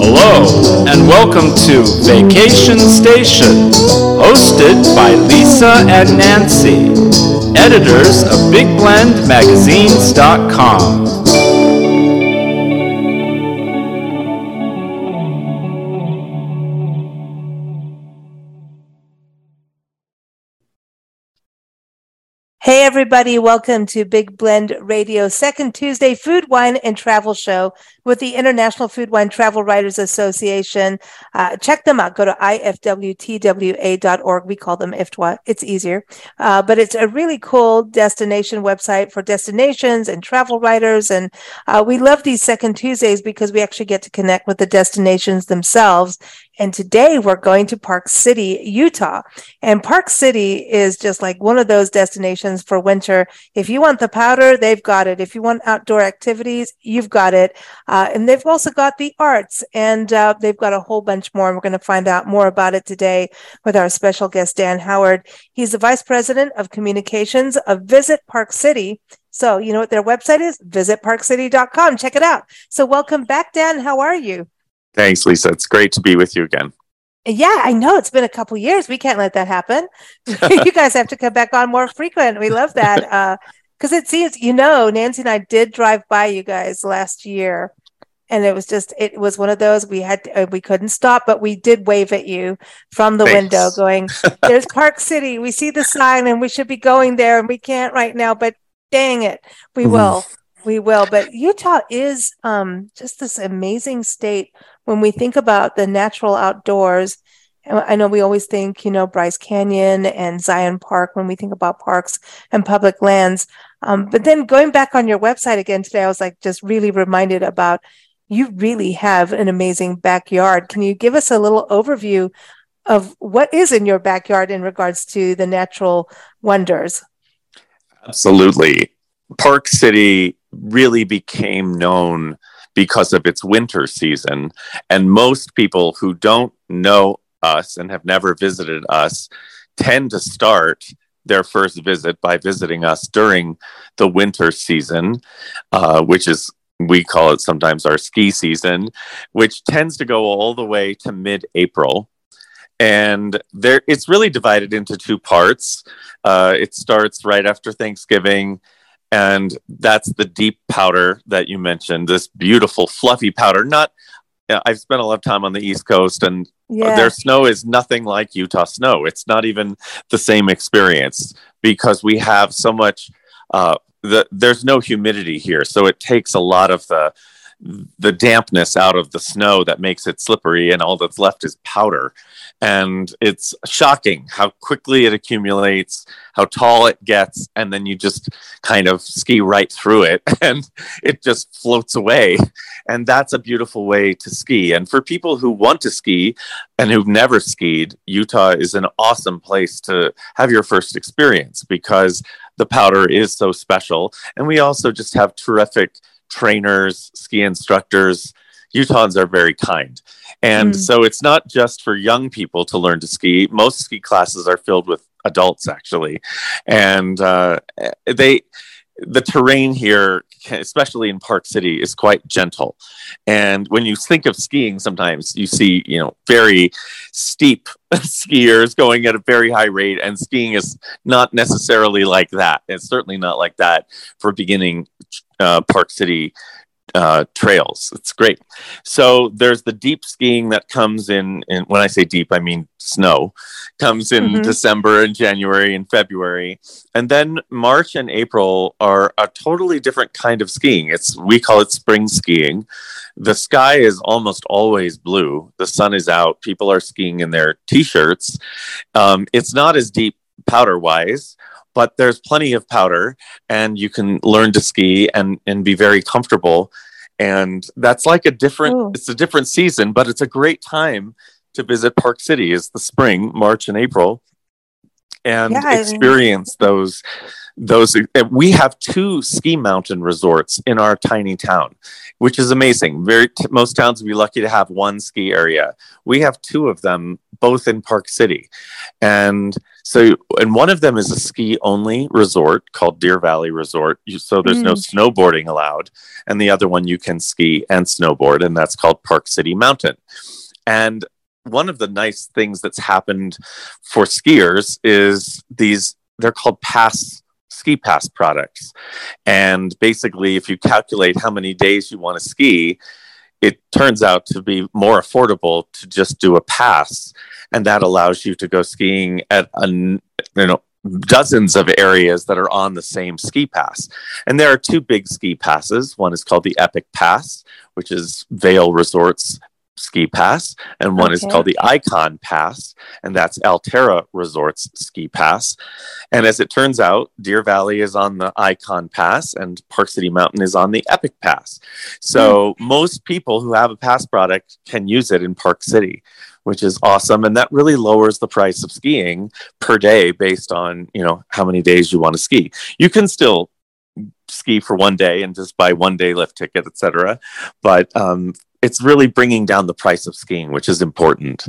Hello, and welcome to Vacation Station, hosted by Lisa and Nancy, editors of BigBlendMagazines.com. Hey everybody, welcome to Big Blend Radio's second Tuesday Food, Wine, and Travel Show with the International Food, Wine, Travel Writers Association. Check them out. Go to ifwtwa.org. We call them IFTWA. It's easier. But it's a really cool destination website for destinations and travel writers. And we love these second Tuesdays because we actually get to connect with the destinations themselves. And today we're going to Park City, Utah. And Park City is just like one of those destinations for winter. If you want the powder, they've got it. If you want outdoor activities, you've got it. And they've also got the arts, and they've got a whole bunch more. And we're going to find out more about it today with our special guest, Dan Howard. He's the Vice President of Communications of Visit Park City. So you know what their website is? VisitParkCity.com. Check it out. So welcome back, Dan. How are you? Thanks, Lisa. It's great to be with you again. Yeah, I know. It's been a couple years. We can't let that happen. You guys have to come back on more frequent. We love that. Because it seems, you know, Nancy and I did drive by you guys last year. And it was just, it was one of those we couldn't stop, but we did wave at you from the window going, there's Park City. We see the sign and we should be going there and we can't right now. But dang it, we will. We will. But Utah is just this amazing state when we think about the natural outdoors. And I know we always think, you know, Bryce Canyon and Zion Park when we think about parks and public lands. But then going back on your website again today, I was like just really reminded about you really have an amazing backyard. Can you give us a little overview of what is in your backyard in regards to the natural wonders? Absolutely. Park City really became known because of its winter season. And most people who don't know us and have never visited us tend to start their first visit by visiting us during the winter season, which is, we call it sometimes our ski season, which tends to go all the way to mid-April. And there, it's really divided into two parts. It starts right after Thanksgiving. And that's the deep powder that you mentioned, this beautiful fluffy powder. I've spent a lot of time on the East Coast, and their snow is nothing like Utah snow. It's not even the same experience because we have so much, there's no humidity here. So it takes a lot of the dampness out of the snow that makes it slippery, and all that's left is powder. And it's shocking how quickly it accumulates, how tall it gets, and then you just kind of ski right through it and it just floats away. And that's a beautiful way to ski. And for people who want to ski and who've never skied, Utah is an awesome place to have your first experience because the powder is so special. And we also just have terrific trainers, ski instructors. Utahns are very kind. And so it's not just for young people to learn to ski. Most ski classes are filled with adults, actually. And the terrain here, especially in Park City, is quite gentle. And when you think of skiing, sometimes you see, you know, very steep skiers going at a very high rate, and skiing is not necessarily like that. It's certainly not like that for beginning Park City trails. It's great. So there's the deep skiing that comes in, when I say deep, I mean snow, comes in December and January and February. And then March and April are a totally different kind of skiing. We call it spring skiing. The sky is almost always blue. The sun is out. People are skiing in their t-shirts. It's not as deep powder-wise, but there's plenty of powder, and you can learn to ski and be very comfortable. And that's like a different, it's a different season, but it's a great time to visit Park City is the spring, March and April, and experience those. We have 2 ski mountain resorts in our tiny town, which is amazing. Most towns would be lucky to have 1 ski area. We have 2 of them, both in Park City. And one of them is a ski only resort called Deer Valley Resort. So there's no snowboarding allowed. And the other one you can ski and snowboard, and that's called Park City Mountain. And one of the nice things that's happened for skiers is they're called ski pass products. And basically, if you calculate how many days you want to ski, it turns out to be more affordable to just do a pass. And that allows you to go skiing at dozens of areas that are on the same ski pass. And there are 2 big ski passes. One is called the Epic Pass, which is Vail Resorts ski pass, and one is called the Icon Pass, and that's Altera Resorts ski pass. And as it turns out, Deer Valley is on the Icon Pass and Park City Mountain is on the Epic Pass. So most people who have a pass product can use it in Park City, which is awesome. And that really lowers the price of skiing per day based on, how many days you want to ski. You can still ski for 1 day and just buy 1 day lift ticket, etc. But, it's really bringing down the price of skiing, which is important.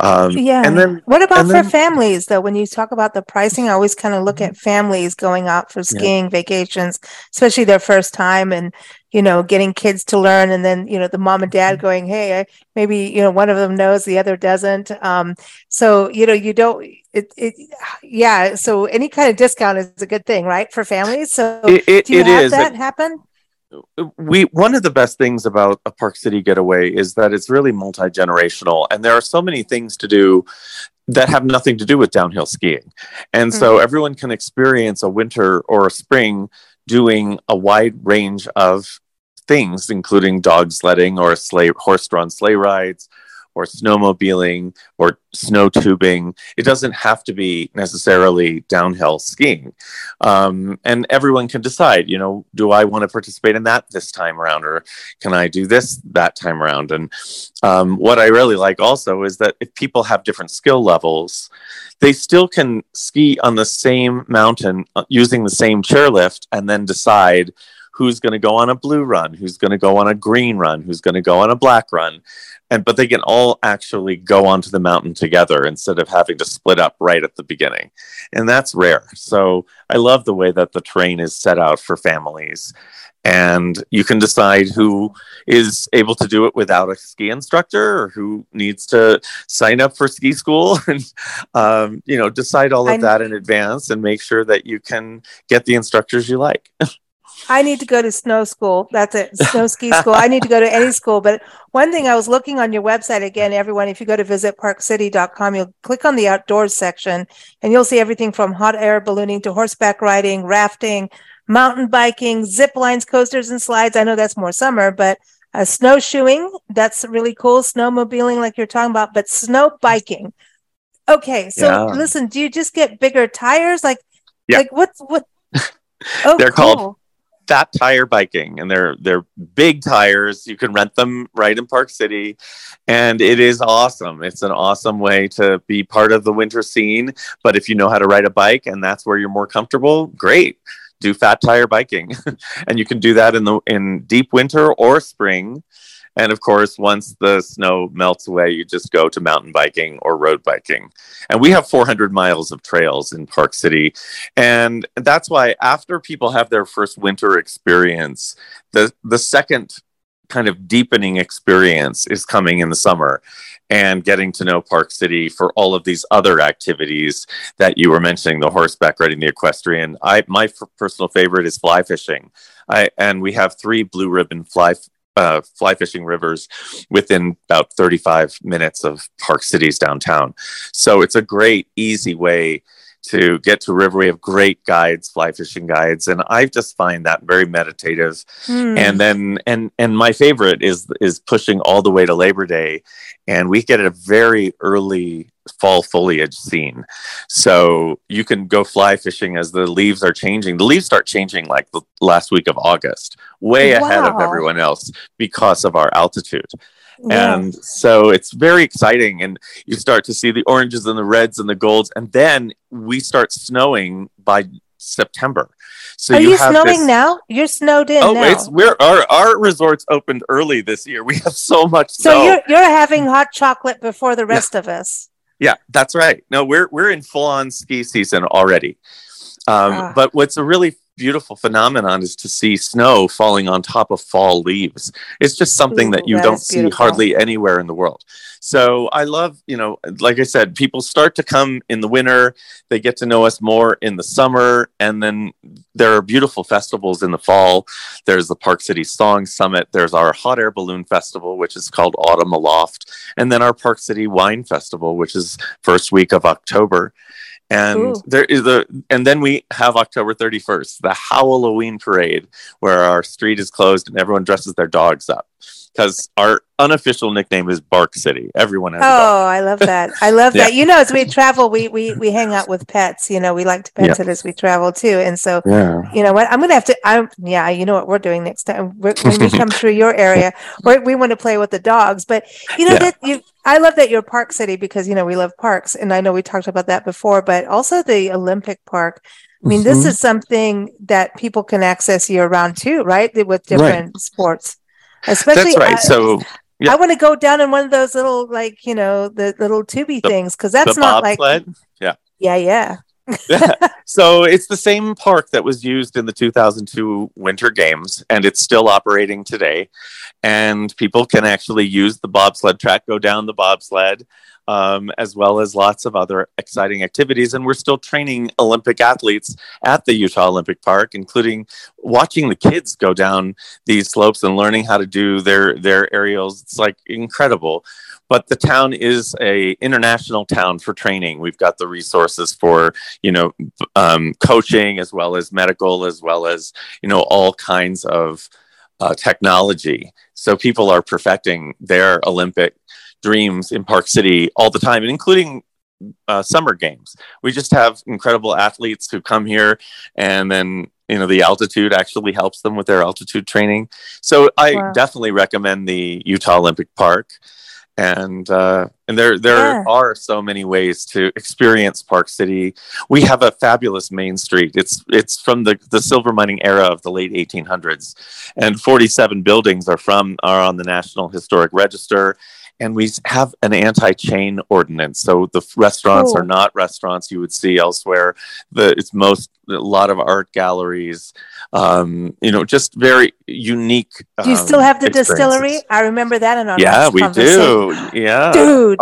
And then what about for families though? When you talk about the pricing, I always kind of look at families going out for skiing vacations, especially their first time, and, getting kids to learn. And then, the mom and dad going, hey, maybe, one of them knows, the other doesn't. So, you don't, so any kind of discount is a good thing, right? For families. So do you have that happen? One of the best things about a Park City getaway is that it's really multi-generational, and there are so many things to do that have nothing to do with downhill skiing. And so everyone can experience a winter or a spring doing a wide range of things, including dog sledding or horse-drawn sleigh rides or snowmobiling or snow tubing. It doesn't have to be necessarily downhill skiing. And everyone can decide, do I want to participate in that this time around, or can I do this that time around? And what I really like also is that if people have different skill levels, they still can ski on the same mountain using the same chairlift and then decide who's going to go on a blue run, who's going to go on a green run, who's going to go on a black run. But they can all actually go onto the mountain together instead of having to split up right at the beginning. And that's rare. So I love the way that the terrain is set out for families. And you can decide who is able to do it without a ski instructor, or who needs to sign up for ski school, and, decide all of that in advance and make sure that you can get the instructors you like. I need to go to snow school. That's it. Snow ski school. I need to go to any school. But one thing I was looking on your website, again, everyone, if you go to VisitParkCity.com, you'll click on the outdoors section and you'll see everything from hot air ballooning to horseback riding, rafting, mountain biking, zip lines, coasters and slides. I know that's more summer, but snowshoeing, that's really cool. Snowmobiling, like you're talking about, but snow biking. Okay. So listen, do you just get bigger tires? Like what? Oh, they're called fat tire biking, and they're big tires. You can rent them right in Park City, and it is awesome. It's an awesome way to be part of the winter scene. But if you know how to ride a bike and that's where you're more comfortable, great. Do fat tire biking. And you can do that in deep winter or spring. And of course, once the snow melts away, you just go to mountain biking or road biking. And we have 400 miles of trails in Park City. And that's why after people have their first winter experience, the second kind of deepening experience is coming in the summer and getting to know Park City for all of these other activities that you were mentioning, the horseback riding, the equestrian. My personal favorite is fly fishing. And we have 3 blue ribbon fly fishing rivers within about 35 minutes of Park City's downtown. So it's a great, easy way to get to a river. We have great guides, fly fishing guides, and I just find that very meditative. And then, and my favorite is pushing all the way to Labor Day, and we get a very early fall foliage scene. So you can go fly fishing as the leaves are changing. The leaves start changing like the last week of August, way ahead of everyone else because of our altitude. And so it's very exciting, and you start to see the oranges and the reds and the golds, and then we start snowing by September. So are you have snowing now? You're snowed in now. Our resorts opened early this year. We have so much snow. So you're having hot chocolate before the rest of us. Yeah, that's right. No, we're in full-on ski season already. But what's a really beautiful phenomenon is to see snow falling on top of fall leaves. It's just something that you don't see hardly anywhere in the world. So I love, you know, like I said, people start to come in the winter, they get to know us more in the summer, and then there are beautiful festivals in the fall. There's the Park City Song Summit, there's our Hot Air Balloon Festival, which is called Autumn Aloft, and then our Park City Wine Festival, which is first week of October. And there is and then we have October 31st, the Howloween Parade, where our street is closed and everyone dresses their dogs up, because our unofficial nickname is Bark City. Everyone has a dog. I love that. I love that. You know, as we travel, we hang out with pets. You know, we like to pet sit as we travel too. And so, you know what? I'm going to have to, you know what we're doing next time when we come through your area, we want to play with the dogs. But, you know, that I love that you're Park City, because, you know, we love parks. And I know we talked about that before, but also the Olympic Park. I mean, this is something that people can access year round too, right? With different sports. Especially, that's right. So I want to go down in one of those little, like, you know, the little tubey things, because that's not like sled. So it's the same park that was used in the 2002 Winter Games, and it's still operating today. And people can actually use the bobsled track, go down the bobsled, as well as lots of other exciting activities. And we're still training Olympic athletes at the Utah Olympic Park, including watching the kids go down these slopes and learning how to do their aerials. It's like incredible. But the town is an international town for training. We've got the resources for, you know, coaching, as well as medical, as well as, you know, all kinds of technology. So people are perfecting their Olympic dreams in Park City all the time, and including summer games. We just have incredible athletes who come here, and then, you know, the altitude actually helps them with their altitude training. So I definitely recommend the Utah Olympic Park. And there are so many ways to experience Park City. We have a fabulous main street. It's from the silver mining era of the late 1800s, and 47 buildings are on the National Historic Register. And we have an anti-chain ordinance, so the restaurants are not restaurants you would see elsewhere. A lot of art galleries, you know, just very unique. Do you still have the distillery? I remember that in our last conversation. Do. Yeah, dude,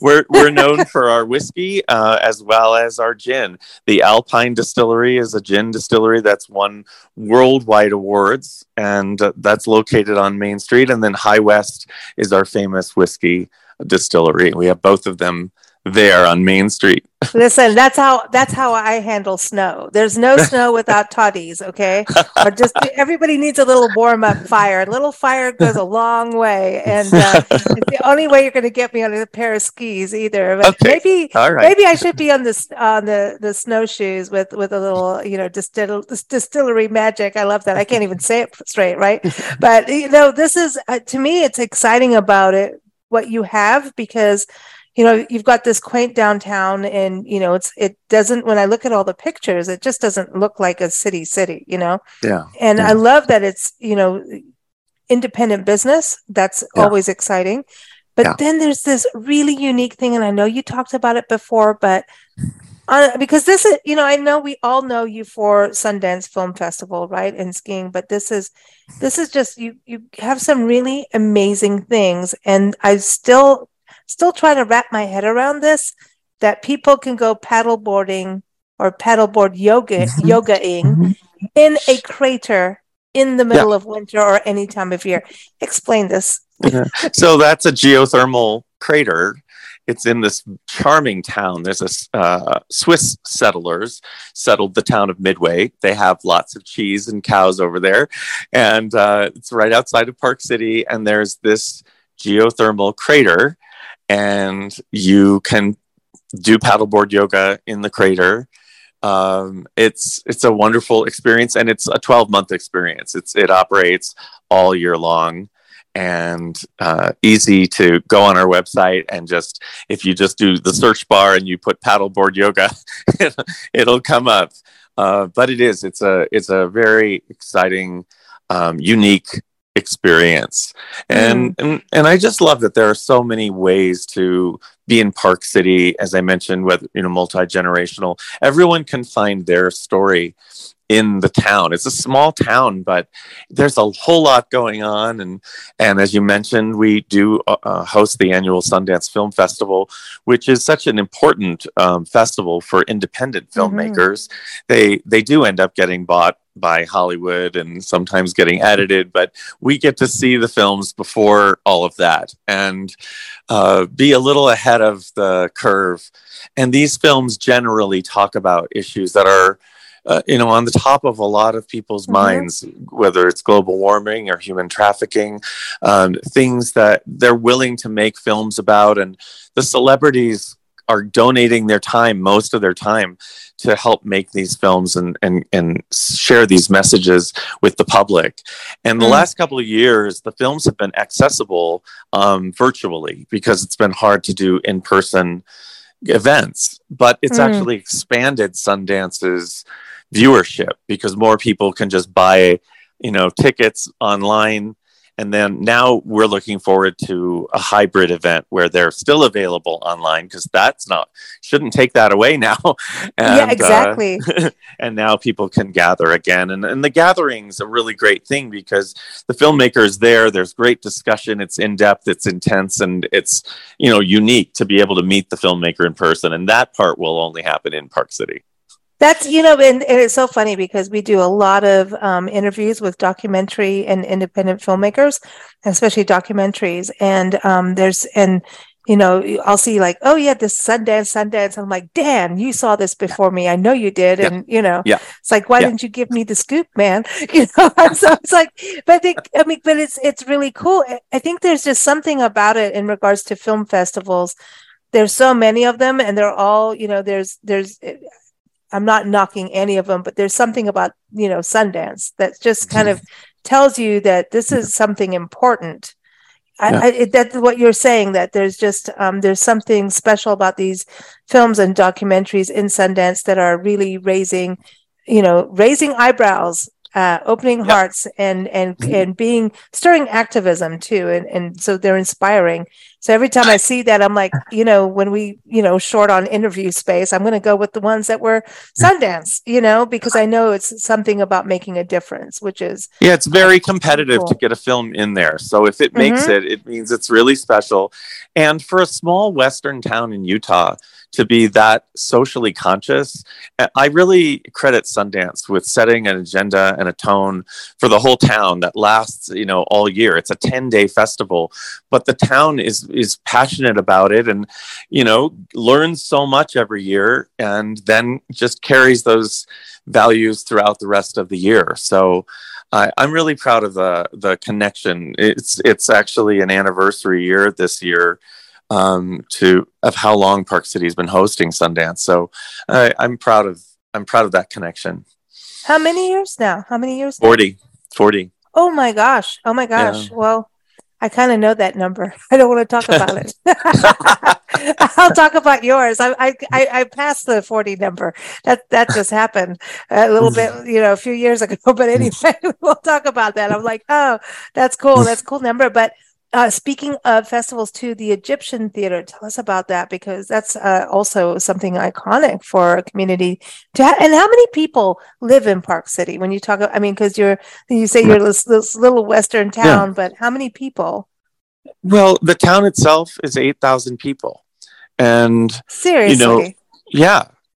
we're known for our whiskey as well as our gin. The Alpine Distillery is a gin distillery that's won worldwide awards, and that's located on Main Street. And then High West is our famous whiskey distillery. We have both of them there on Main Street. Listen, that's how I handle snow. There's no snow without toddies, okay? Or just everybody needs a little warm-up fire. A little fire goes a long way, and it's the only way you're going to get me on a pair of skis either. But maybe I should be on the snowshoes with a little, you know, distillery magic. I love that. I can't even say it straight, right? But you know, this is to me, it's exciting about it what you have, because you know, you've got this quaint downtown, and, you know, it doesn't, when I look at all the pictures, it just doesn't look like a city, you know? Yeah. And I love that it's, you know, independent business. That's always exciting. But then there's this really unique thing. And I know you talked about it before, but because this is, you know, I know we all know you for Sundance Film Festival, right? And skiing, but this is just, you have some really amazing things. And I still trying to wrap my head around this, that people can go paddleboarding or paddleboard yogaing in a crater in the middle of winter or any time of year. Explain this. So that's a geothermal crater. It's in this charming town. There's a Swiss settlers settled the town of Midway. They have lots of cheese and cows over there. And it's right outside of Park City. And there's this geothermal crater. And you can do paddleboard yoga in the crater. It's a wonderful experience. And it's a 12-month experience. It operates all year long. And easy to go on our website and just, if you just do the search bar and you put paddleboard yoga, it'll come up. But it's a very exciting, unique experience. And I just love that there are so many ways to be in Park City, as I mentioned, whether, multi-generational, everyone can find their story in the town. It's a small town, but there's a whole lot going on. And as you mentioned, we do host the annual Sundance Film Festival, which is such an important festival for independent filmmakers. Mm-hmm. They do end up getting bought by Hollywood and sometimes getting edited, but we get to see the films before all of that and be a little ahead of the curve. And these films generally talk about issues that are on the top of a lot of people's minds, whether it's global warming or human trafficking, things that they're willing to make films about. And the celebrities are donating their time, most of their time, to help make these films and share these messages with the public. And the last couple of years, the films have been accessible virtually because it's been hard to do in-person events. But it's actually expanded Sundance's viewership because more people can just buy, tickets online. And then now we're looking forward to a hybrid event where they're still available online because shouldn't take that away now. Yeah, exactly. And now people can gather again. And the gathering's a really great thing because the filmmaker is there. There's great discussion. It's in-depth, it's intense, and it's, unique to be able to meet the filmmaker in person. And that part will only happen in Park City. That's, and it's so funny because we do a lot of interviews with documentary and independent filmmakers, especially documentaries. And I'll see like, oh yeah, this Sundance. I'm like, Dan, you saw this before me. I know you did. Yeah. And, it's like, why didn't you give me the scoop, man? So it's like, but but it's really cool. I think there's just something about it in regards to film festivals. There's so many of them and they're all, I'm not knocking any of them, but there's something about, Sundance that just kind of tells you that this is something important. That's what you're saying, that there's just, there's something special about these films and documentaries in Sundance that are really raising eyebrows, opening hearts and being stirring activism too. And so they're inspiring. So every time I see that, I'm like, when we, short on interview space, I'm going to go with the ones that were Sundance, because I know it's something about making a difference, which is. Yeah, it's very competitive to get a film in there. So if it makes it means it's really special. And for a small Western town in Utah to be that socially conscious, I really credit Sundance with setting an agenda and a tone for the whole town that lasts, all year. It's a 10-day festival, but the town is passionate about it and, learns so much every year and then just carries those values throughout the rest of the year. So I'm really proud of the connection. It's actually an anniversary year this year. Of how long Park City has been hosting Sundance. So I'm proud of that connection. How many years now? 40. Oh my gosh. Yeah. Well, I kind of know that number. I don't want to talk about it. I'll talk about yours. I passed the 40 number. That just happened a little bit, a few years ago. But anyway, we'll talk about that. I'm like, oh, that's cool. That's a cool number. But speaking of festivals too, the Egyptian Theater, tell us about that, because that's also something iconic for a community to have. And how many people live in Park City when you talk about, because you say you're this little Western town, but how many people? Well, the town itself is 8,000 people. And seriously.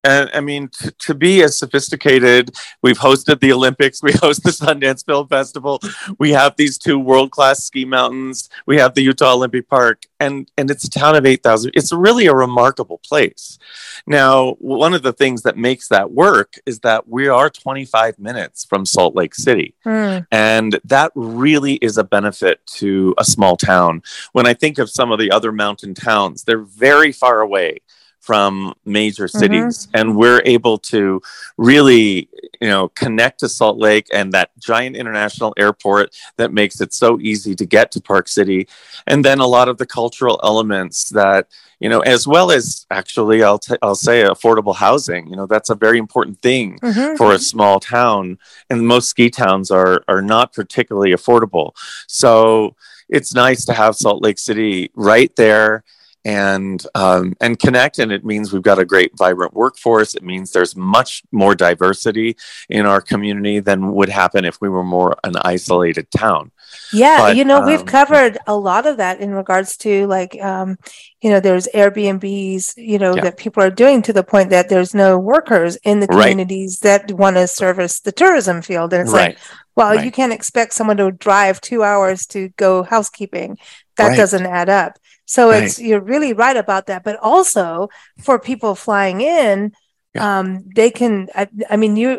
And I mean, to be as sophisticated, we've hosted the Olympics, we host the Sundance Film Festival, we have these two world-class ski mountains, we have the Utah Olympic Park, and it's a town of 8,000. It's really a remarkable place. Now, one of the things that makes that work is that we are 25 minutes from Salt Lake City. Mm. And that really is a benefit to a small town. When I think of some of the other mountain towns, they're very far away from major cities, mm-hmm. and we're able to really, connect to Salt Lake and that giant international airport that makes it so easy to get to Park City. And then a lot of the cultural elements that, as well as actually, I'll say affordable housing, that's a very important thing mm-hmm. for a small town. And most ski towns are not particularly affordable. So it's nice to have Salt Lake City right there and connect. And it means we've got a great, vibrant workforce. It means there's much more diversity in our community than would happen if we were more an isolated town. Yeah, but, we've covered a lot of that in regards to there's Airbnbs, that people are doing to the point that there's no workers in the communities right. that want to service the tourism field. And it's right. You can't expect someone to drive 2 hours to go housekeeping. That right. doesn't add up. So right. You're really right about that. But also for people flying in, they can, I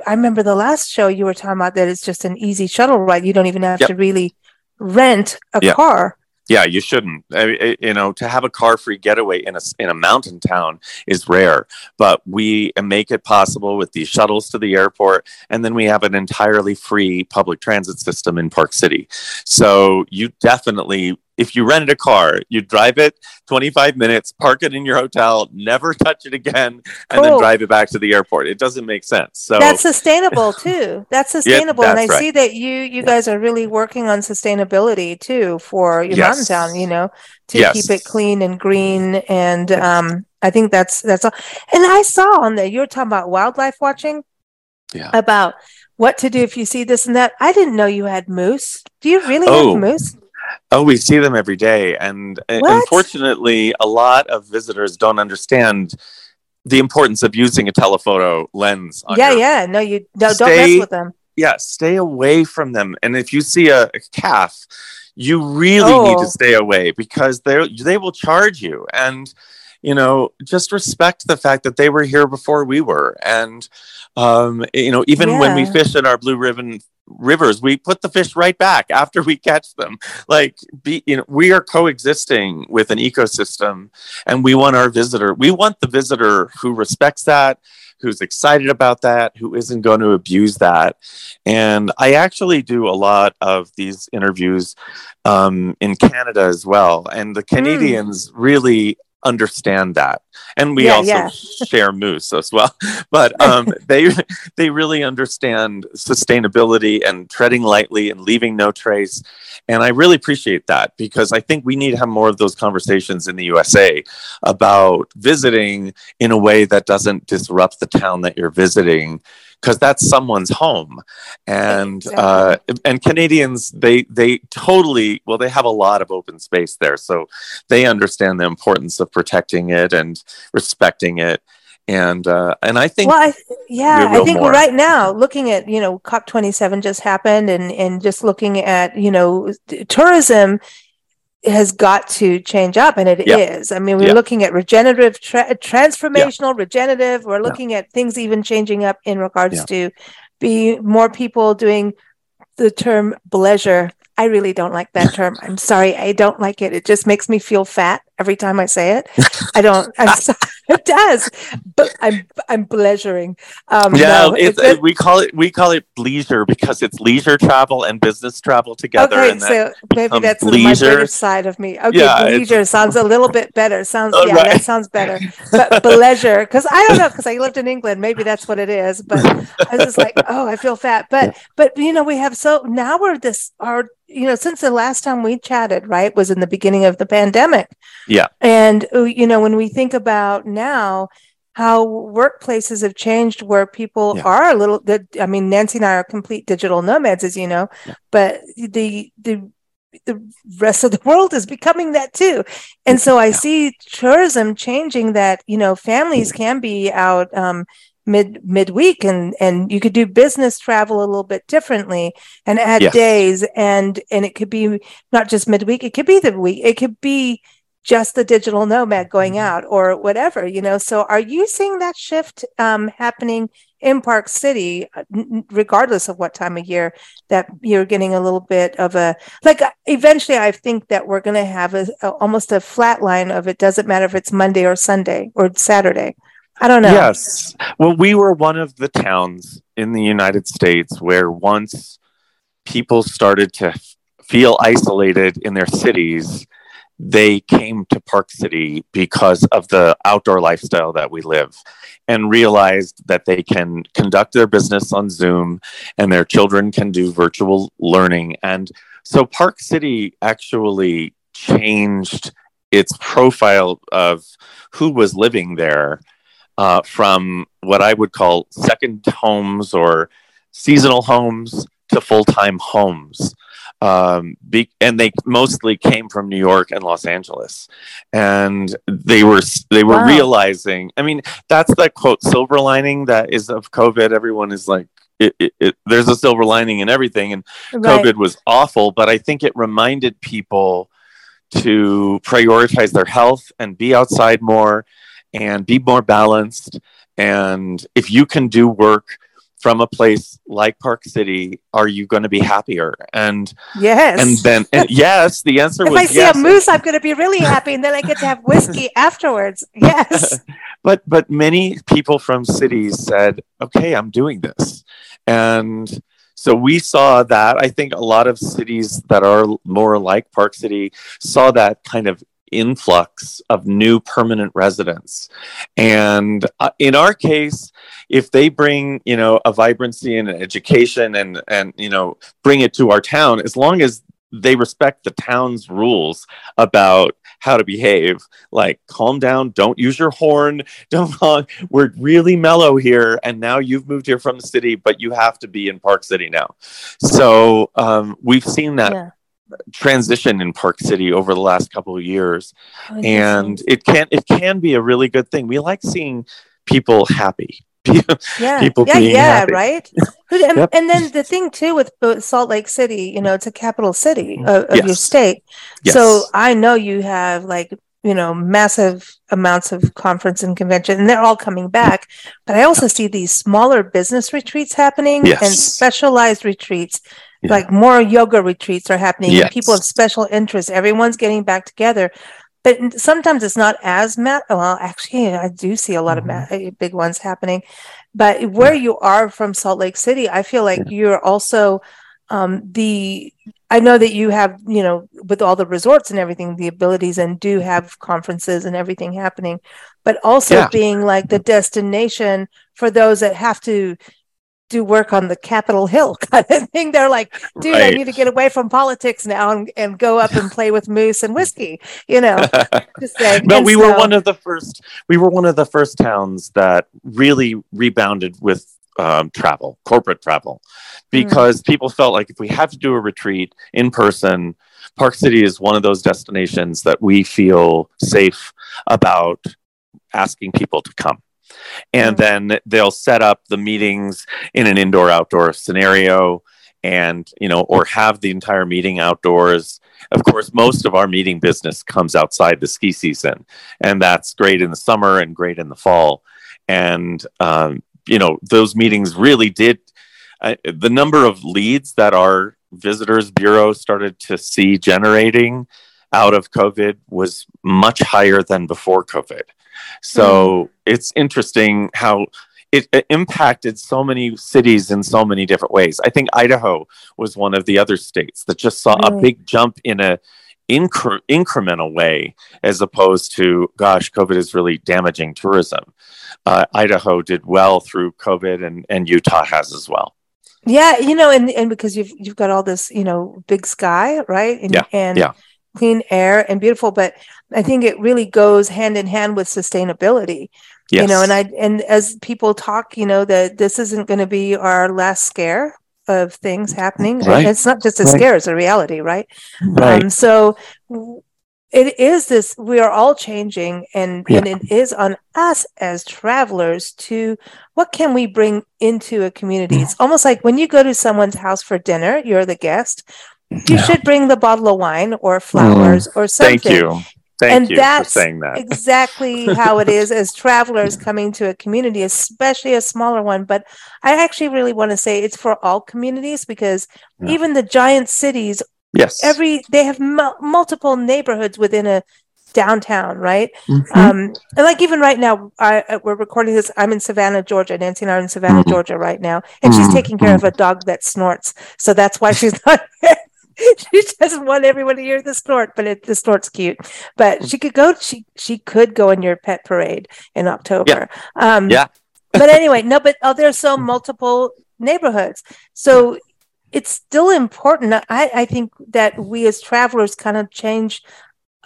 remember the last show you were talking about that it's just an easy shuttle ride. You don't even have yep. to really rent a yep. car. Yeah, you shouldn't. To have a car-free getaway in a mountain town is rare, but we make it possible with these shuttles to the airport, and then we have an entirely free public transit system in Park City. So you definitely, if you rented a car, you drive it 25 minutes, park it in your hotel, never touch it again, and then drive it back to the airport. It doesn't make sense. So that's sustainable too. Yeah, that's and I see that you guys are really working on sustainability too for your mountain town, to keep it clean and green. And I think that's all. And I saw on there, you were talking about wildlife watching. Yeah. About what to do if you see this and that. I didn't know you had moose. Do you really have moose? Oh, we see them every day. And unfortunately, a lot of visitors don't understand the importance of using a telephoto lens. Don't mess with them. Yeah, stay away from them. And if you see a calf, you really need to stay away because they will charge you. And, just respect the fact that they were here before we were. And, even when we fish in our Blue Ribbon rivers, we put the fish right back after we catch them. We are coexisting with an ecosystem, and we want the visitor who respects that, who's excited about that, who isn't going to abuse that. And I actually do a lot of these interviews in Canada as well, and the Canadians really understand that, and we share moose as well, but they really understand sustainability and treading lightly and leaving no trace. And I really appreciate that, because I think we need to have more of those conversations in the USA about visiting in a way that doesn't disrupt the town that you're visiting, because that's someone's home. And and Canadians, they totally, they have a lot of open space there, so they understand the importance of protecting it and respecting it. And I think I think right now, looking at COP27 just happened, and just looking at tourism has got to change up, and it is. I mean, we're looking at regenerative, transformational, regenerative. We're looking at things even changing up in regards to be more people doing the term bleisure. I really don't like that term. I'm sorry, I don't like it. It just makes me feel fat every time I say it. It does. But I'm bleisuring. We call it bleisure because it's leisure travel and business travel together. Okay, and so maybe that's my British side of me. Okay, bleisure sounds a little bit better. That sounds better. But bleisure, because I don't know, because I lived in England, maybe that's what it is. But I was just like, I feel fat. But we have now we're since the last time we chatted, right, was in the beginning of the pandemic. Yeah. And, when we think about now how workplaces have changed where people are a little, Nancy and I are complete digital nomads, as you know, but the the rest of the world is becoming that too. And so I see tourism changing that, you know, families can be out midweek and you could do business travel a little bit differently and add days and it could be not just midweek, it could be the week, it could be just the digital nomad going out or whatever, you know. So are you seeing that shift happening in Park City, regardless of what time of year, that you're getting a little bit of a, like, eventually I think that we're going to have almost a flat line of it doesn't matter if it's Monday or Sunday or Saturday. I don't know. Yes. Well, we were one of the towns in the United States where once people started to feel isolated in their cities, they came to Park City because of the outdoor lifestyle that we live and realized that they can conduct their business on Zoom and their children can do virtual learning. And so Park City actually changed its profile of who was living there from what I would call second homes or seasonal homes to full-time homes. And they mostly came from New York and Los Angeles, and they were realizing, I mean, that's that quote, silver lining that is of COVID. Everyone is like, there's a silver lining in everything. And COVID was awful, but I think it reminded people to prioritize their health and be outside more and be more balanced. And if you can do work from a place like Park City, are you going to be happier? And yes, the answer was yes. If I see a moose, I'm going to be really happy, and then I get to have whiskey afterwards. Yes. But many people from cities said, okay, I'm doing this. And so we saw that. I think a lot of cities that are more like Park City saw that kind of influx of new permanent residents. And in our case, if they bring, you know, a vibrancy and an education and, you know, bring it to our town, as long as they respect the town's rules about how to behave, like calm down, don't use your horn, don't honk, we're really mellow here. And now you've moved here from the city, but you have to be in Park City now. So we've seen that transition in Park City over the last couple of years, and it can be a really good thing. We like seeing people happy. Happy. Right. And then the thing too with Salt Lake City, you know, it's a capital city of your state, so I know you have, like, you know, massive amounts of conference and convention, and they're all coming back. But I also see these smaller business retreats happening and specialized retreats. Like more yoga retreats are happening. And people of special interests. Everyone's getting back together. But sometimes it's not as well, actually, I do see a lot of big ones happening. But where you are from Salt Lake City, I feel like you're also I know that you have, you know, with all the resorts and everything, the abilities and do have conferences and everything happening. But also being like the destination for those that have to do work on the Capitol Hill kind of thing. They're like, dude, I need to get away from politics now and go up and play with moose and whiskey, you know. Just saying. No, we were one of the first towns that really rebounded with corporate travel, because people felt like if we have to do a retreat in person, Park City is one of those destinations that we feel safe about asking people to come. And then they'll set up the meetings in an indoor-outdoor scenario and, you know, or have the entire meeting outdoors. Of course, most of our meeting business comes outside the ski season, and that's great in the summer and great in the fall. And, you know, those meetings really did, the number of leads that our visitors bureau started to see generating out of COVID was much higher than before COVID. So it's interesting how it impacted so many cities in so many different ways. I think Idaho was one of the other states that just saw a big jump in a incremental way, as opposed to, gosh, COVID is really damaging tourism. Idaho did well through COVID, and Utah has as well. Yeah, you know, and because you've got all this, you know, big sky, right? And clean air and beautiful, but I think it really goes hand in hand with sustainability, you know, and as people talk, you know, that this isn't going to be our last scare of things happening. Right. It's not just a scare, it's a reality, right? Right. So it is this, we are all changing, and it is on us as travelers to, what can we bring into a community? It's almost like when you go to someone's house for dinner, you're the guest, you should bring the bottle of wine or flowers or something. Thank you for saying that. Exactly how it is as travelers coming to a community, especially a smaller one. But I actually really want to say it's for all communities, because even the giant cities, they have multiple neighborhoods within a downtown, right? Mm-hmm. And like even right now, we're recording this. I'm in Savannah, Georgia. Nancy and I are in Savannah, Georgia right now. And she's taking care of a dog that snorts. So that's why she's not here. She doesn't want everyone to hear the snort, but the snort's cute. But she could go. She could go in your pet parade in October. Yeah. But anyway, no. But there's so multiple neighborhoods, so it's still important. I think that we as travelers kind of change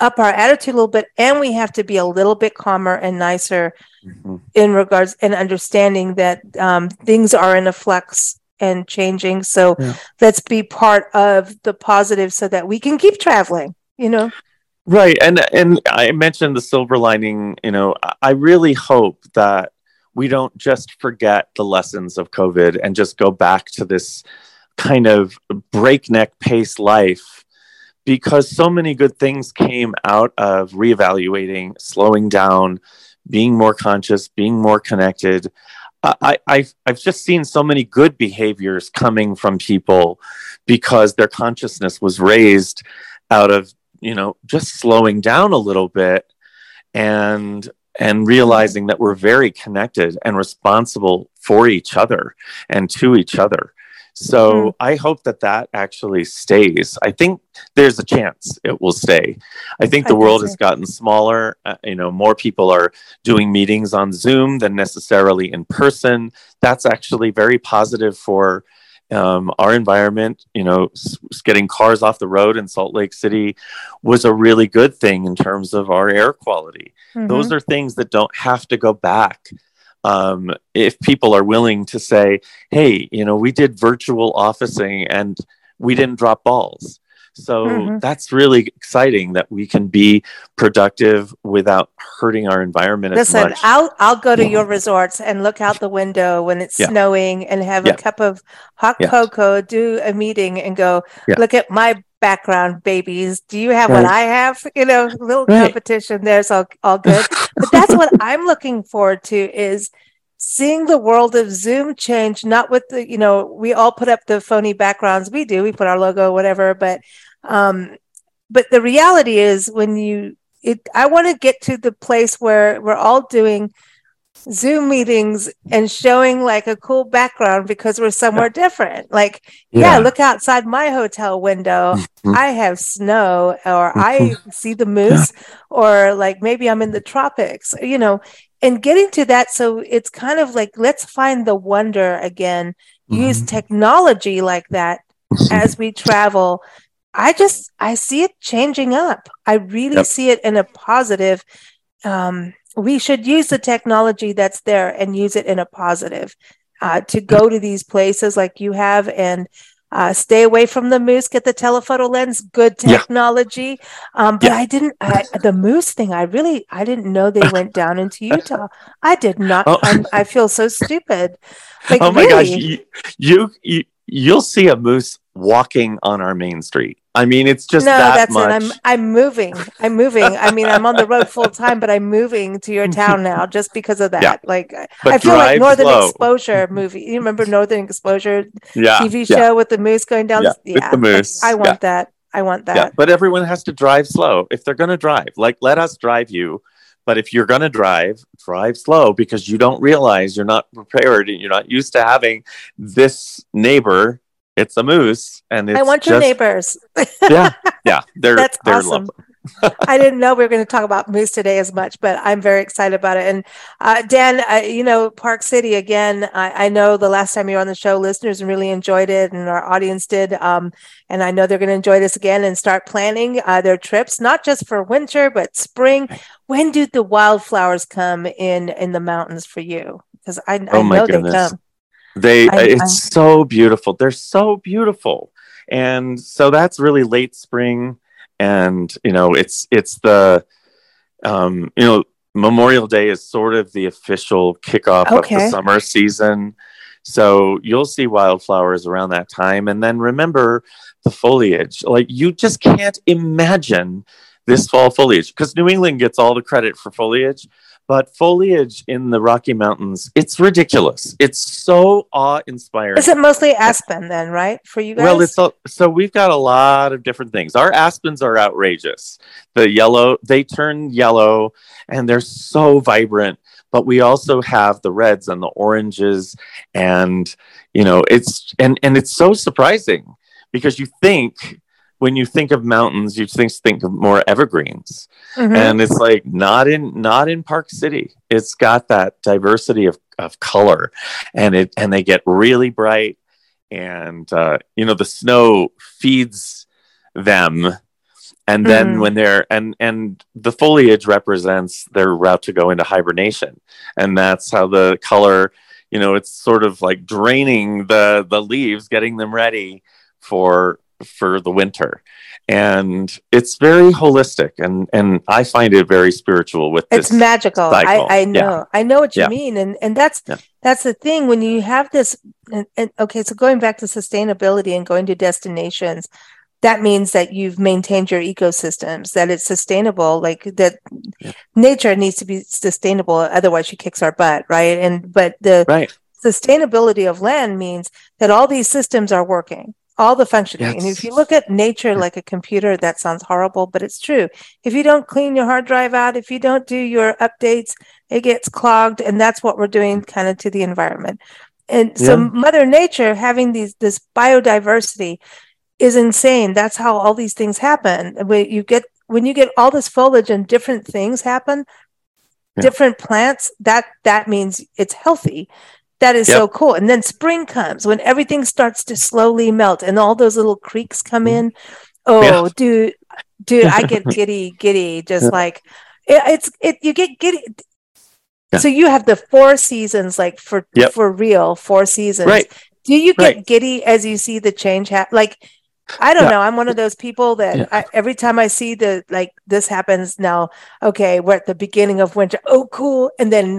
up our attitude a little bit, and we have to be a little bit calmer and nicer in regards and understanding that things are in a flux and changing. So let's be part of the positive so that we can keep traveling, you know? Right. And I mentioned the silver lining, you know, I really hope that we don't just forget the lessons of COVID and just go back to this kind of breakneck pace life, because so many good things came out of reevaluating, slowing down, being more conscious, being more connected. I've just seen so many good behaviors coming from people because their consciousness was raised out of, you know, just slowing down a little bit and realizing that we're very connected and responsible for each other and to each other. So I hope that actually stays. I think there's a chance it will stay. I think the world has gotten smaller. You know, more people are doing meetings on Zoom than necessarily in person. That's actually very positive for our environment. You know, getting cars off the road in Salt Lake City was a really good thing in terms of our air quality. Mm-hmm. Those are things that don't have to go back. If people are willing to say, hey, you know, we did virtual officing and we didn't drop balls. So that's really exciting that we can be productive without hurting our environment as much. Listen, I'll go to your resorts and look out the window when it's snowing and have a cup of hot cocoa, do a meeting and go, look at my background, babies, do you have what I have? You know, little competition there, so all good. But that's what I'm looking forward to, is seeing the world of Zoom change, not with the, you know, we all put up the phony backgrounds, we put our logo, whatever, but the reality is I want to get to the place where we're all doing Zoom meetings and showing like a cool background because we're somewhere different. Like, look outside my hotel window. I have snow, or I see the moose, or like maybe I'm in the tropics, you know, and getting to that. So it's kind of like, let's find the wonder again, use technology like that as we travel. I see it changing up. I really see it in a positive. We should use the technology that's there and use it in a positive to go to these places like you have and stay away from the moose, get the telephoto lens, good technology. But the moose thing, I didn't know they went down into Utah. I did not. I feel so stupid. Like, oh my gosh, you'll see a moose walking on our main street. I mean, it's just that's much. It. I'm moving. I'm moving. I mean, I'm on the road full time, but I'm moving to your town now just because of that. Yeah. Like, but I feel like Northern Exposure movie. You remember Northern Exposure TV show with the moose going down? With the moose. Like, I want that. I want that. Yeah. But everyone has to drive slow if they're going to drive. Like, let us drive you. But if you're going to drive slow, because you don't realize, you're not prepared, and you're not used to having this neighbor. It's a moose, and it's I want your neighbors. They're awesome. I didn't know we were going to talk about moose today as much, but I'm very excited about it. And Dan, you know, Park City again. I know the last time you were on the show, listeners really enjoyed it, and our audience did. And I know they're going to enjoy this again and start planning their trips, not just for winter but spring. When do the wildflowers come in the mountains for you? Because I know they come. So beautiful. They're so beautiful. And so that's really late spring. And, you know, it's the, you know, Memorial Day is sort of the official kickoff of the summer season. So you'll see wildflowers around that time. And then remember the foliage. Like, you just can't imagine this fall foliage, because New England gets all the credit for foliage, but foliage in the Rocky Mountains, it's ridiculous. It's so awe-inspiring. Is it mostly aspen then, right, for you guys? Well, it's all, so we've got a lot of different things. Our aspens are outrageous. The yellow, they turn yellow, and they're so vibrant. But we also have the reds and the oranges, and, you know, it's, and it's so surprising, because you think, when you think of mountains, you think of more evergreens. Mm-hmm. And it's like, not in Park City. It's got that diversity of color, and they get really bright, and, you know, the snow feeds them. And then when they're, and the foliage represents their route to go into hibernation. And that's how the color, you know, it's sort of like draining the leaves, getting them ready for the winter. And it's very holistic, and I find it very spiritual with this. It's magical. I know. Yeah. I know what you mean. And that's that's the thing when you have this so going back to sustainability and going to destinations, that means that you've maintained your ecosystems, that it's sustainable, like that nature needs to be sustainable, otherwise she kicks our butt, right? But the sustainability of land means that all these systems are working. All the functioning. Yes. And if you look at nature like a computer, that sounds horrible, but it's true. If you don't clean your hard drive out, if you don't do your updates, it gets clogged. And that's what we're doing kind of to the environment. And so Mother Nature having this biodiversity is insane. That's how all these things happen. When you get all this foliage and different things happen, different plants, that means it's healthy. That is so cool. And then spring comes when everything starts to slowly melt and all those little creeks come in. Oh, dude, I get giddy, just like it's you get giddy. Yeah. So you have the four seasons, like for real, four seasons. Right. Do you get giddy as you see the change happen? Like, I don't know. I'm one of those people that every time I see this happens now, okay, we're at the beginning of winter. Oh, cool. And then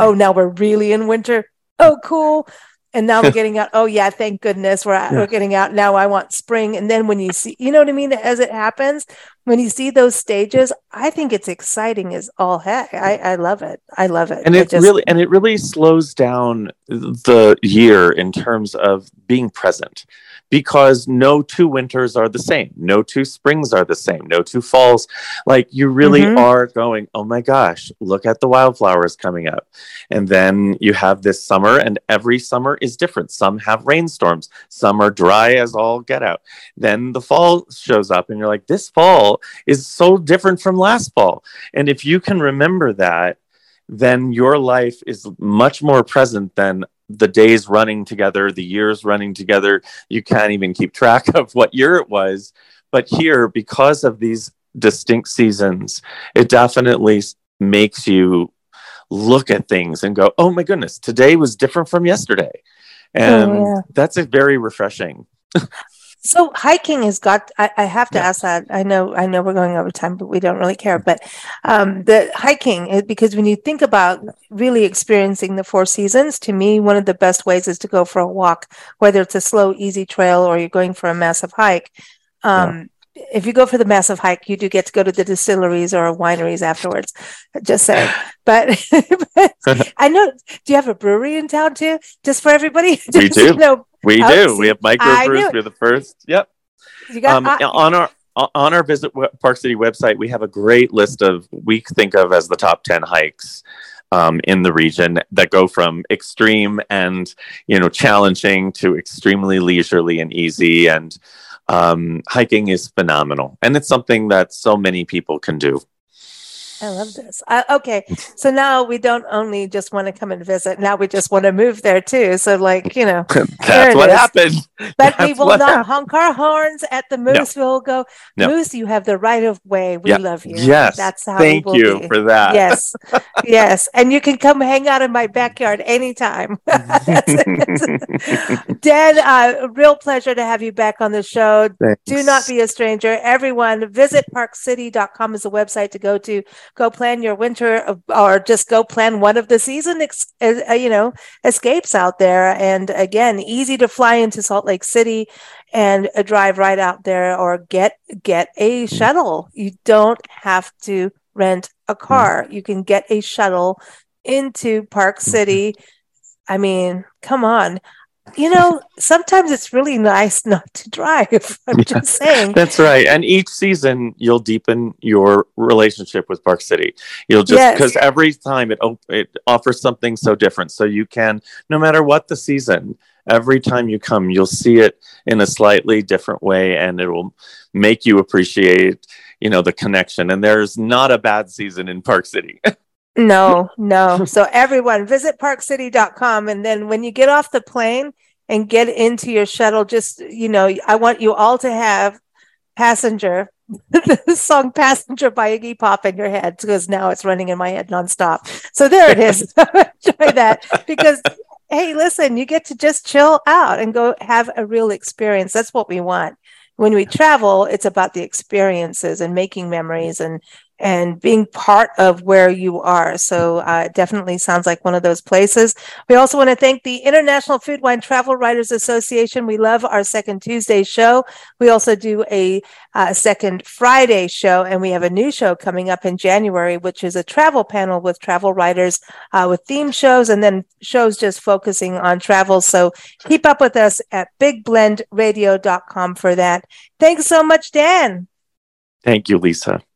oh, now we're really in winter. Oh, cool. And now we're getting out. Oh, yeah, thank goodness we're getting out. Now I want spring. And then when you see, you know what I mean? As it happens, when you see those stages, I think it's exciting as all heck. I love it. And it really slows down the year in terms of being present, because no two winters are the same. No two springs are the same. No two falls. Like, you really are going, oh my gosh, look at the wildflowers coming up. And then you have this summer, and every summer is different. Some have rainstorms. Some are dry as all get out. Then the fall shows up and you're like, this fall is so different from last fall. And if you can remember that, then your life is much more present than the days running together, the years running together. You can't even keep track of what year it was. But here, because of these distinct seasons, it definitely makes you look at things and go, oh my goodness, today was different from yesterday. And that's very refreshing. So hiking has got, I have to ask that. I know we're going over time, but we don't really care. But the hiking, because when you think about really experiencing the four seasons, to me, one of the best ways is to go for a walk, whether it's a slow, easy trail or you're going for a massive hike. If you go for the massive hike, you do get to go to the distilleries or wineries afterwards. Just saying. But I know, do you have a brewery in town too? Just for everybody? We do. We do. We have microbrews. We're the first. Yep. You got on our Visit Park City website, we have a great list of what we think of as the top 10 hikes in the region that go from extreme and, you know, challenging to extremely leisurely and easy. And hiking is phenomenal, and it's something that so many people can do. I love this. Okay. So now we don't only just want to come and visit. Now we just want to move there too. So like, you know, that's what happened. But that's we will not honk our horns at the moose. No. We will go, moose, you have the right of way. We love you. Yes. That's how Thank we will you be. For that. Yes. Yes. And you can come hang out in my backyard anytime. Dan, real pleasure to have you back on the show. Thanks. Do not be a stranger. Everyone, VisitParkCity.com is a website to go to. Go plan your winter, or just go plan one of the season, escapes out there. And again, easy to fly into Salt Lake City and drive right out there, or get a shuttle. You don't have to rent a car. You can get a shuttle into Park City. I mean, come on. You know, sometimes it's really nice not to drive. I'm just saying. That's right. And each season, you'll deepen your relationship with Park City. You'll just, because every time it offers something so different. So you can, no matter what the season, every time you come, you'll see it in a slightly different way, and it will make you appreciate, you know, the connection. And there's not a bad season in Park City. No. So everyone, visit parkcity.com. And then when you get off the plane and get into your shuttle, just, you know, I want you all to have Passenger, the song Passenger by Iggy Pop in your head, because now it's running in my head nonstop. So there it is. Enjoy that, because, hey, listen, you get to just chill out and go have a real experience. That's what we want. When we travel, it's about the experiences and making memories and being part of where you are. So it definitely sounds like one of those places. We also want to thank the International Food, Wine, Travel Writers Association. We love our second Tuesday show. We also do a second Friday show, and we have a new show coming up in January, which is a travel panel with travel writers with theme shows, and then shows just focusing on travel. So keep up with us at BigBlendRadio.com for that. Thanks so much, Dan. Thank you, Lisa.